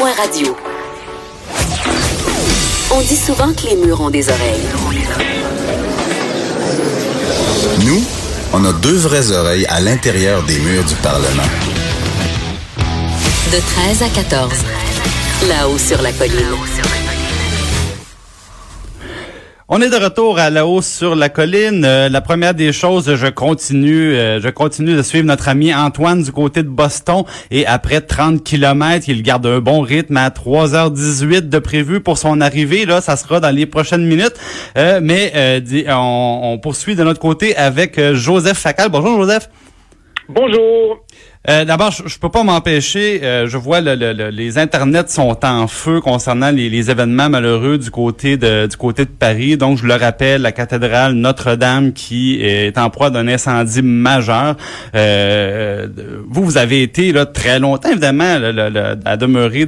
cube.radio. On dit souvent que les murs ont des oreilles. Nous, on a deux vraies oreilles à l'intérieur des murs du Parlement. De 13 à 14, là-haut sur la colline. On est de retour à là-haut sur la colline. La première des choses, je continue de suivre notre ami Antoine du côté de Boston. Et après 30 kilomètres, il garde un bon rythme à 3h18 de prévu pour son arrivée. Là, ça sera dans les prochaines minutes. Mais on poursuit de notre côté avec Joseph Facal. Bonjour, Joseph. Bonjour. D'abord, je peux pas m'empêcher. Je vois les internets sont en feu concernant les événements malheureux du côté de Paris. Donc, je le rappelle, la cathédrale Notre-Dame qui est en proie d'un incendie majeur. Vous avez été là très longtemps évidemment à demeurer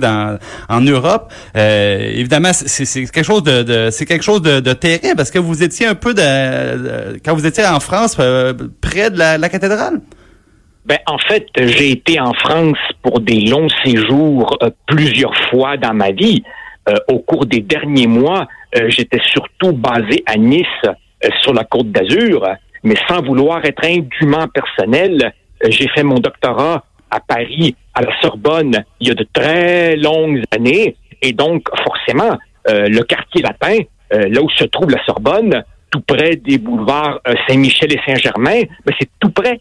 en Europe. Évidemment, c'est quelque chose de terrible parce que vous étiez un peu quand vous étiez en France près de la cathédrale. Ben, en fait, j'ai été en France pour des longs séjours plusieurs fois dans ma vie. Au cours des derniers mois, j'étais surtout basé à Nice, sur la Côte d'Azur. Mais sans vouloir être indûment personnel, j'ai fait mon doctorat à Paris, à la Sorbonne, il y a de très longues années. Et donc, forcément, le quartier latin, là où se trouve la Sorbonne, tout près des boulevards Saint-Michel et Saint-Germain, mais c'est tout près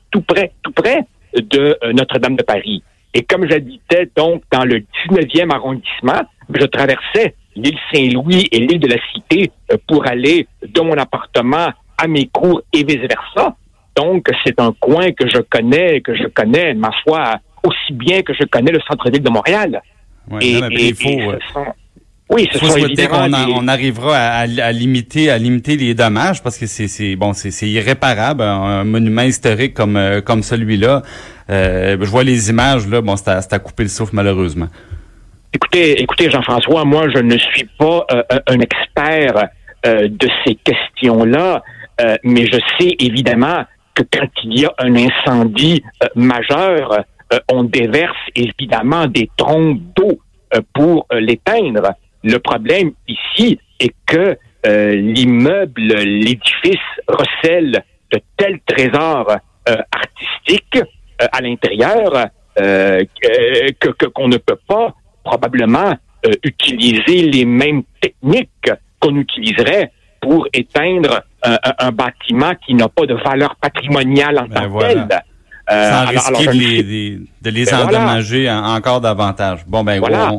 de Notre-Dame de Paris. Et comme j'habitais donc dans le 19e arrondissement, je traversais l'île Saint-Louis et l'île de la Cité pour aller de mon appartement à mes cours et vice-versa. Donc, c'est un coin que je connais, ma foi, aussi bien que je connais le centre-ville de Montréal. Ouais, Oui, il faut souhaiter qu'on arrivera à limiter les dommages parce que c'est irréparable. Un monument historique comme celui-là, je vois les images là, bon, c'est à couper le souffle malheureusement. Écoutez Jean-François, moi je ne suis pas un expert de ces questions-là, mais je sais évidemment que quand il y a un incendie majeur, on déverse évidemment des trombes d'eau pour l'éteindre. Le problème ici est que l'immeuble, l'édifice recèle de tels trésors artistiques à l'intérieur qu'on ne peut pas probablement utiliser les mêmes techniques qu'on utiliserait pour éteindre un bâtiment qui n'a pas de valeur patrimoniale en tant que telle. Sans risquer de les endommager encore davantage. Bon, ben voilà.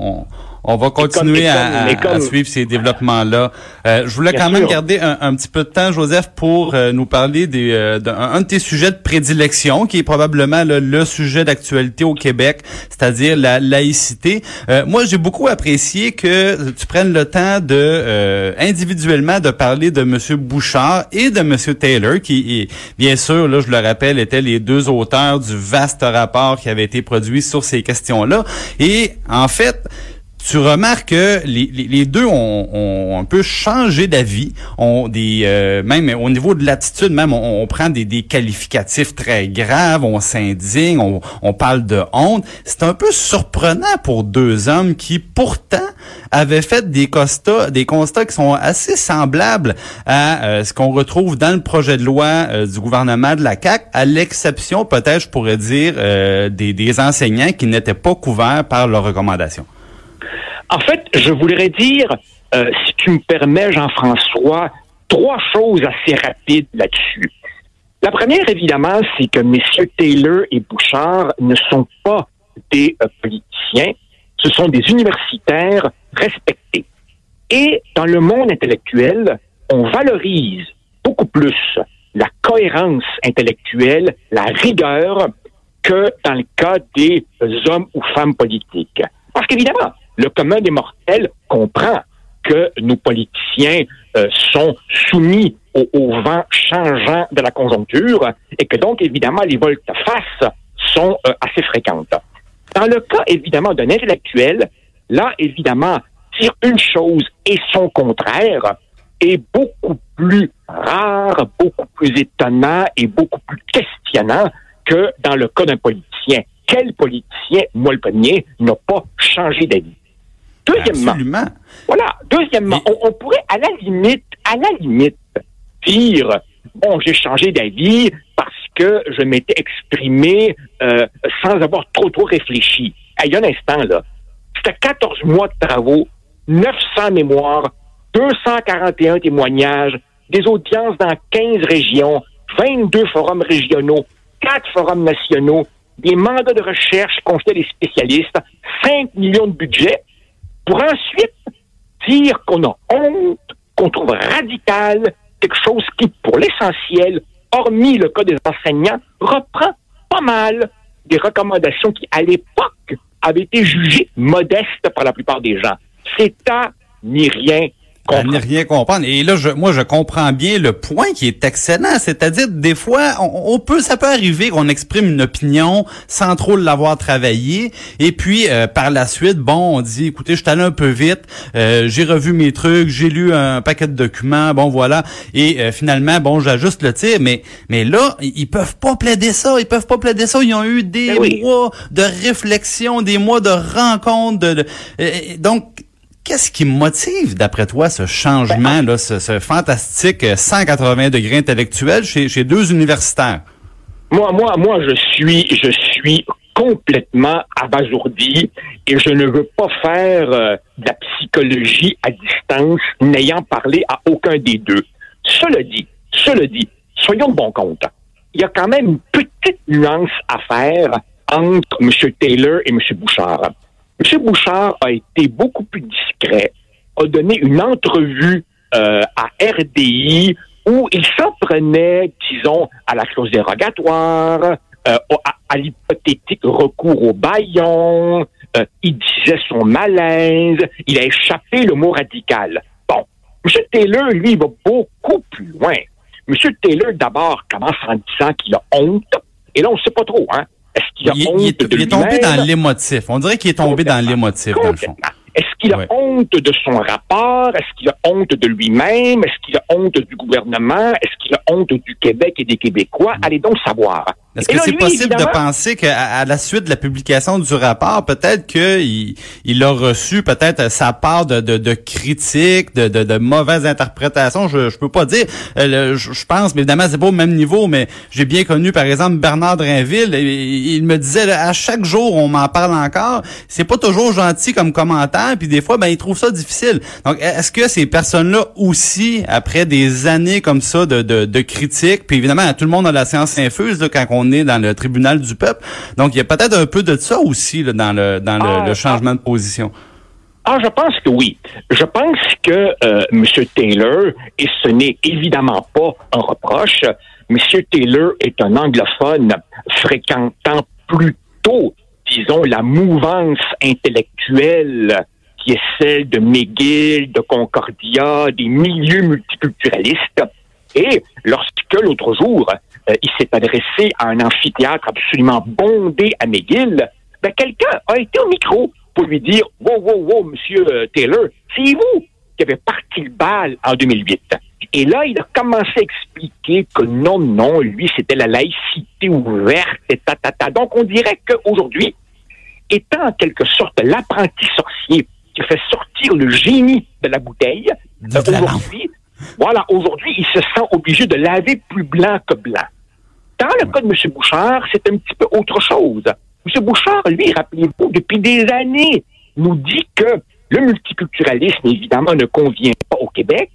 On va continuer à suivre ces développements-là. Je voulais quand même garder un petit peu de temps, Joseph, pour nous parler d'un de tes sujets de prédilection, qui est probablement le sujet d'actualité au Québec, c'est-à-dire la laïcité. Moi, j'ai beaucoup apprécié que tu prennes le temps de individuellement de parler de M. Bouchard et de M. Taylor, qui, bien sûr, là, je le rappelle, étaient les deux auteurs du vaste rapport qui avait été produit sur ces questions-là. Et en fait, tu remarques que les deux ont un peu changé d'avis, ont des même au niveau de l'attitude, même on prend des qualificatifs très graves, on s'indigne, on parle de honte. C'est un peu surprenant pour deux hommes qui pourtant avaient fait des constats qui sont assez semblables à ce qu'on retrouve dans le projet de loi du gouvernement de la CAQ, à l'exception peut-être, je pourrais dire, des enseignants qui n'étaient pas couverts par leurs recommandations. En fait, je voudrais dire, si tu me permets, Jean-François, trois choses assez rapides là-dessus. La première, évidemment, c'est que messieurs Taylor et Bouchard ne sont pas des politiciens, ce sont des universitaires respectés. Et dans le monde intellectuel, on valorise beaucoup plus la cohérence intellectuelle, la rigueur, que dans le cas des hommes ou femmes politiques. Parce qu'évidemment, le commun des mortels comprend que nos politiciens sont soumis au vent changeant de la conjoncture et que donc, évidemment, les volte-face sont assez fréquentes. Dans le cas, évidemment, d'un intellectuel, là, évidemment, dire une chose et son contraire est beaucoup plus rare, beaucoup plus étonnant et beaucoup plus questionnant que dans le cas d'un politicien. Quel politicien, moi le premier, n'a pas changé d'avis? Deuxièmement, absolument. Voilà, deuxièmement, mais... on pourrait à la limite, dire, bon, j'ai changé d'avis parce que je m'étais exprimé sans avoir trop réfléchi. Il y a un instant, là, c'était 14 mois de travaux, 900 mémoires, 241 témoignages, des audiences dans 15 régions, 22 forums régionaux, 4 forums nationaux, des mandats de recherche confiés à des spécialistes, 5 millions de budget, pour ensuite dire qu'on a honte, qu'on trouve radical, quelque chose qui, pour l'essentiel, hormis le cas des enseignants, reprend pas mal des recommandations qui, à l'époque, avaient été jugées modestes par la plupart des gens. C'est à ni rien comprendre. À ni rien comprendre. Et là, moi, je comprends bien le point qui est excellent. C'est-à-dire, des fois, ça peut arriver qu'on exprime une opinion sans trop l'avoir travaillée. Et puis, par la suite, bon, on dit, écoutez, je suis allé un peu vite. J'ai revu mes trucs. J'ai lu un paquet de documents. Bon, voilà. Et finalement, bon, j'ajuste le tir. Mais là, ils peuvent pas plaider ça. Ils ont eu des mois de réflexion, des mois de rencontres. Donc, qu'est-ce qui motive, d'après toi, ce changement, là, ce fantastique 180 degrés intellectuel chez deux universitaires? Moi, je suis complètement abasourdi et je ne veux pas faire de la psychologie à distance, n'ayant parlé à aucun des deux. Cela dit, soyons de bon compte. Il y a quand même une petite nuance à faire entre M. Taylor et M. Bouchard. M. Bouchard a été beaucoup plus discret, a donné une entrevue à RDI où il s'en prenait, disons, à la clause dérogatoire, à l'hypothétique recours au bâillon, il disait son malaise, il a échappé le mot radical. Bon, M. Taylor, lui, va beaucoup plus loin. M. Taylor, d'abord, commence en disant qu'il a honte, et là, on ne sait pas trop, hein. Est-ce qu'il a honte de lui-même? Il est tombé dans l'émotif. On dirait qu'il est tombé dans l'émotif, dans le fond. Est-ce qu'il a honte de son rapport? Est-ce qu'il a honte de lui-même? Est-ce qu'il a honte du gouvernement? Est-ce qu'il a honte du Québec et des Québécois? Allez donc savoir. Est-ce que c'est possible de penser qu'à la suite de la publication du rapport, peut-être qu'il a reçu peut-être sa part de critiques, de mauvaises interprétations? Je peux pas dire. Je pense, mais évidemment, c'est pas au même niveau, mais j'ai bien connu, par exemple, Bernard Drainville. Il me disait, là, à chaque jour, on m'en parle encore. C'est pas toujours gentil comme commentaire, puis des fois, ben, il trouve ça difficile. Donc, est-ce que ces personnes-là aussi, après des années comme ça de critiques, puis évidemment, tout le monde a la science infuse, là, quand on est dans le tribunal du peuple. Donc, il y a peut-être un peu de ça aussi là, dans le changement de position. Ah, je pense que oui. Je pense que M. Taylor, et ce n'est évidemment pas un reproche, M. Taylor est un anglophone fréquentant plutôt, disons, la mouvance intellectuelle qui est celle de McGill, de Concordia, des milieux multiculturalistes. Et lorsque l'autre jour, il s'est adressé à un amphithéâtre absolument bondé à McGill, ben quelqu'un a été au micro pour lui dire « Wow, monsieur Taylor, c'est vous qui avez parti le bal en 2008. » Et là, il a commencé à expliquer que non, lui, c'était la laïcité ouverte et tatata. Donc, on dirait qu'aujourd'hui, étant en quelque sorte l'apprenti sorcier qui fait sortir le génie de la bouteille, aujourd'hui, il se sent obligé de laver plus blanc que blanc. Dans le cas de M. Bouchard, c'est un petit peu autre chose. M. Bouchard, lui, rappelez-vous, depuis des années, nous dit que le multiculturalisme, évidemment, ne convient pas au Québec,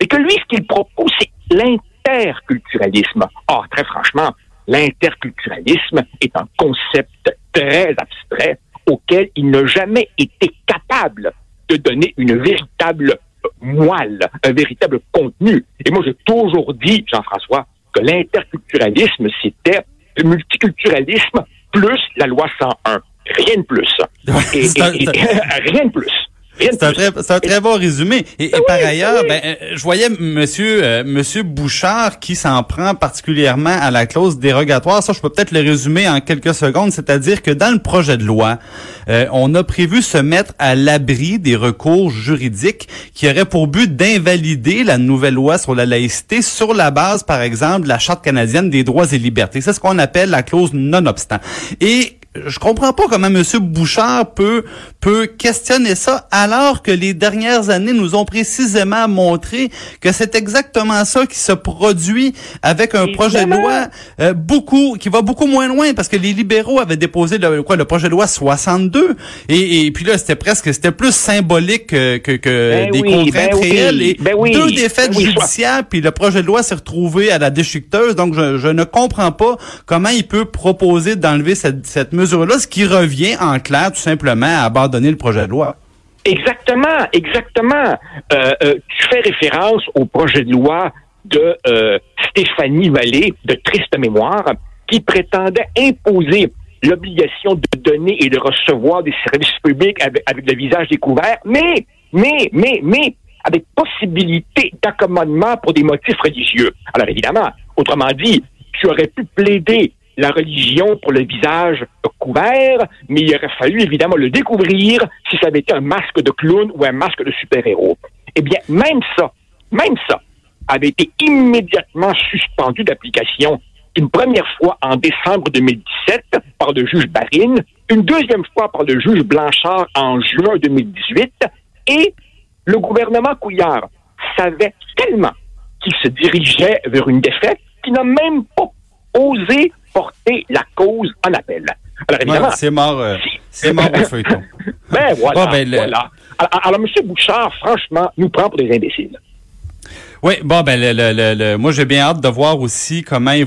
et que lui, ce qu'il propose, c'est l'interculturalisme. Or, très franchement, l'interculturalisme est un concept très abstrait auquel il n'a jamais été capable de donner une véritable moelle, un véritable contenu. Et moi, j'ai toujours dit, Jean-François, que l'interculturalisme, c'était le multiculturalisme plus la loi 101. Rien de plus. Rien de plus. C'est un très bon résumé. Et par ailleurs, ben, je voyais Monsieur Bouchard qui s'en prend particulièrement à la clause dérogatoire. Ça, je peux peut-être le résumer en quelques secondes. C'est-à-dire que dans le projet de loi, on a prévu se mettre à l'abri des recours juridiques qui auraient pour but d'invalider la nouvelle loi sur la laïcité sur la base, par exemple, de la Charte canadienne des droits et libertés. C'est ce qu'on appelle la clause non-obstant. Et je comprends pas comment M. Bouchard peut questionner ça, alors que les dernières années nous ont précisément montré que c'est exactement ça qui se produit avec un projet de loi qui va beaucoup moins loin, parce que les libéraux avaient déposé le projet de loi 62 et puis là c'était plus symbolique que des contraintes réelles, deux défaites judiciaires, puis le projet de loi s'est retrouvé à la déchiqueteuse. Donc je ne comprends pas comment il peut proposer d'enlever cette mesure-là, ce qui revient en clair tout simplement à abandonner le projet de loi. Exactement. Tu fais référence au projet de loi de Stéphanie Vallée, de triste mémoire, qui prétendait imposer l'obligation de donner et de recevoir des services publics avec le visage découvert, mais avec possibilité d'accommodement pour des motifs religieux. Alors évidemment, autrement dit, tu aurais pu plaider la religion pour le visage couvert, mais il aurait fallu évidemment le découvrir si ça avait été un masque de clown ou un masque de super-héros. Eh bien, même ça avait été immédiatement suspendu d'application. Une première fois en décembre 2017 par le juge Barine, une deuxième fois par le juge Blanchard en juin 2018, et le gouvernement Couillard savait tellement qu'il se dirigeait vers une défaite qu'il n'a même pas osé porter la cause en appel. Alors évidemment... Ouais, c'est mort au feuilleton. Voilà. Alors M. Bouchard, franchement, nous prend pour des imbéciles. Oui, moi j'ai bien hâte de voir aussi comment ils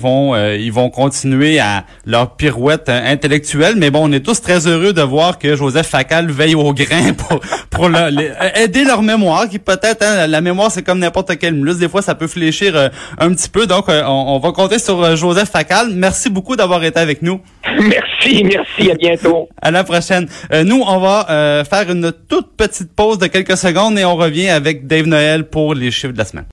vont continuer à leur pirouette intellectuelle, mais bon, on est tous très heureux de voir que Joseph Facal veille au grain pour aider leur mémoire, qui peut-être, la mémoire c'est comme n'importe quel muscle, des fois ça peut fléchir un petit peu, donc on va compter sur Joseph Facal. Merci beaucoup d'avoir été avec nous. Merci, à bientôt. À la prochaine. Nous, on va faire une toute petite pause de quelques secondes et on revient avec Dave Noël pour les chiffres de la semaine.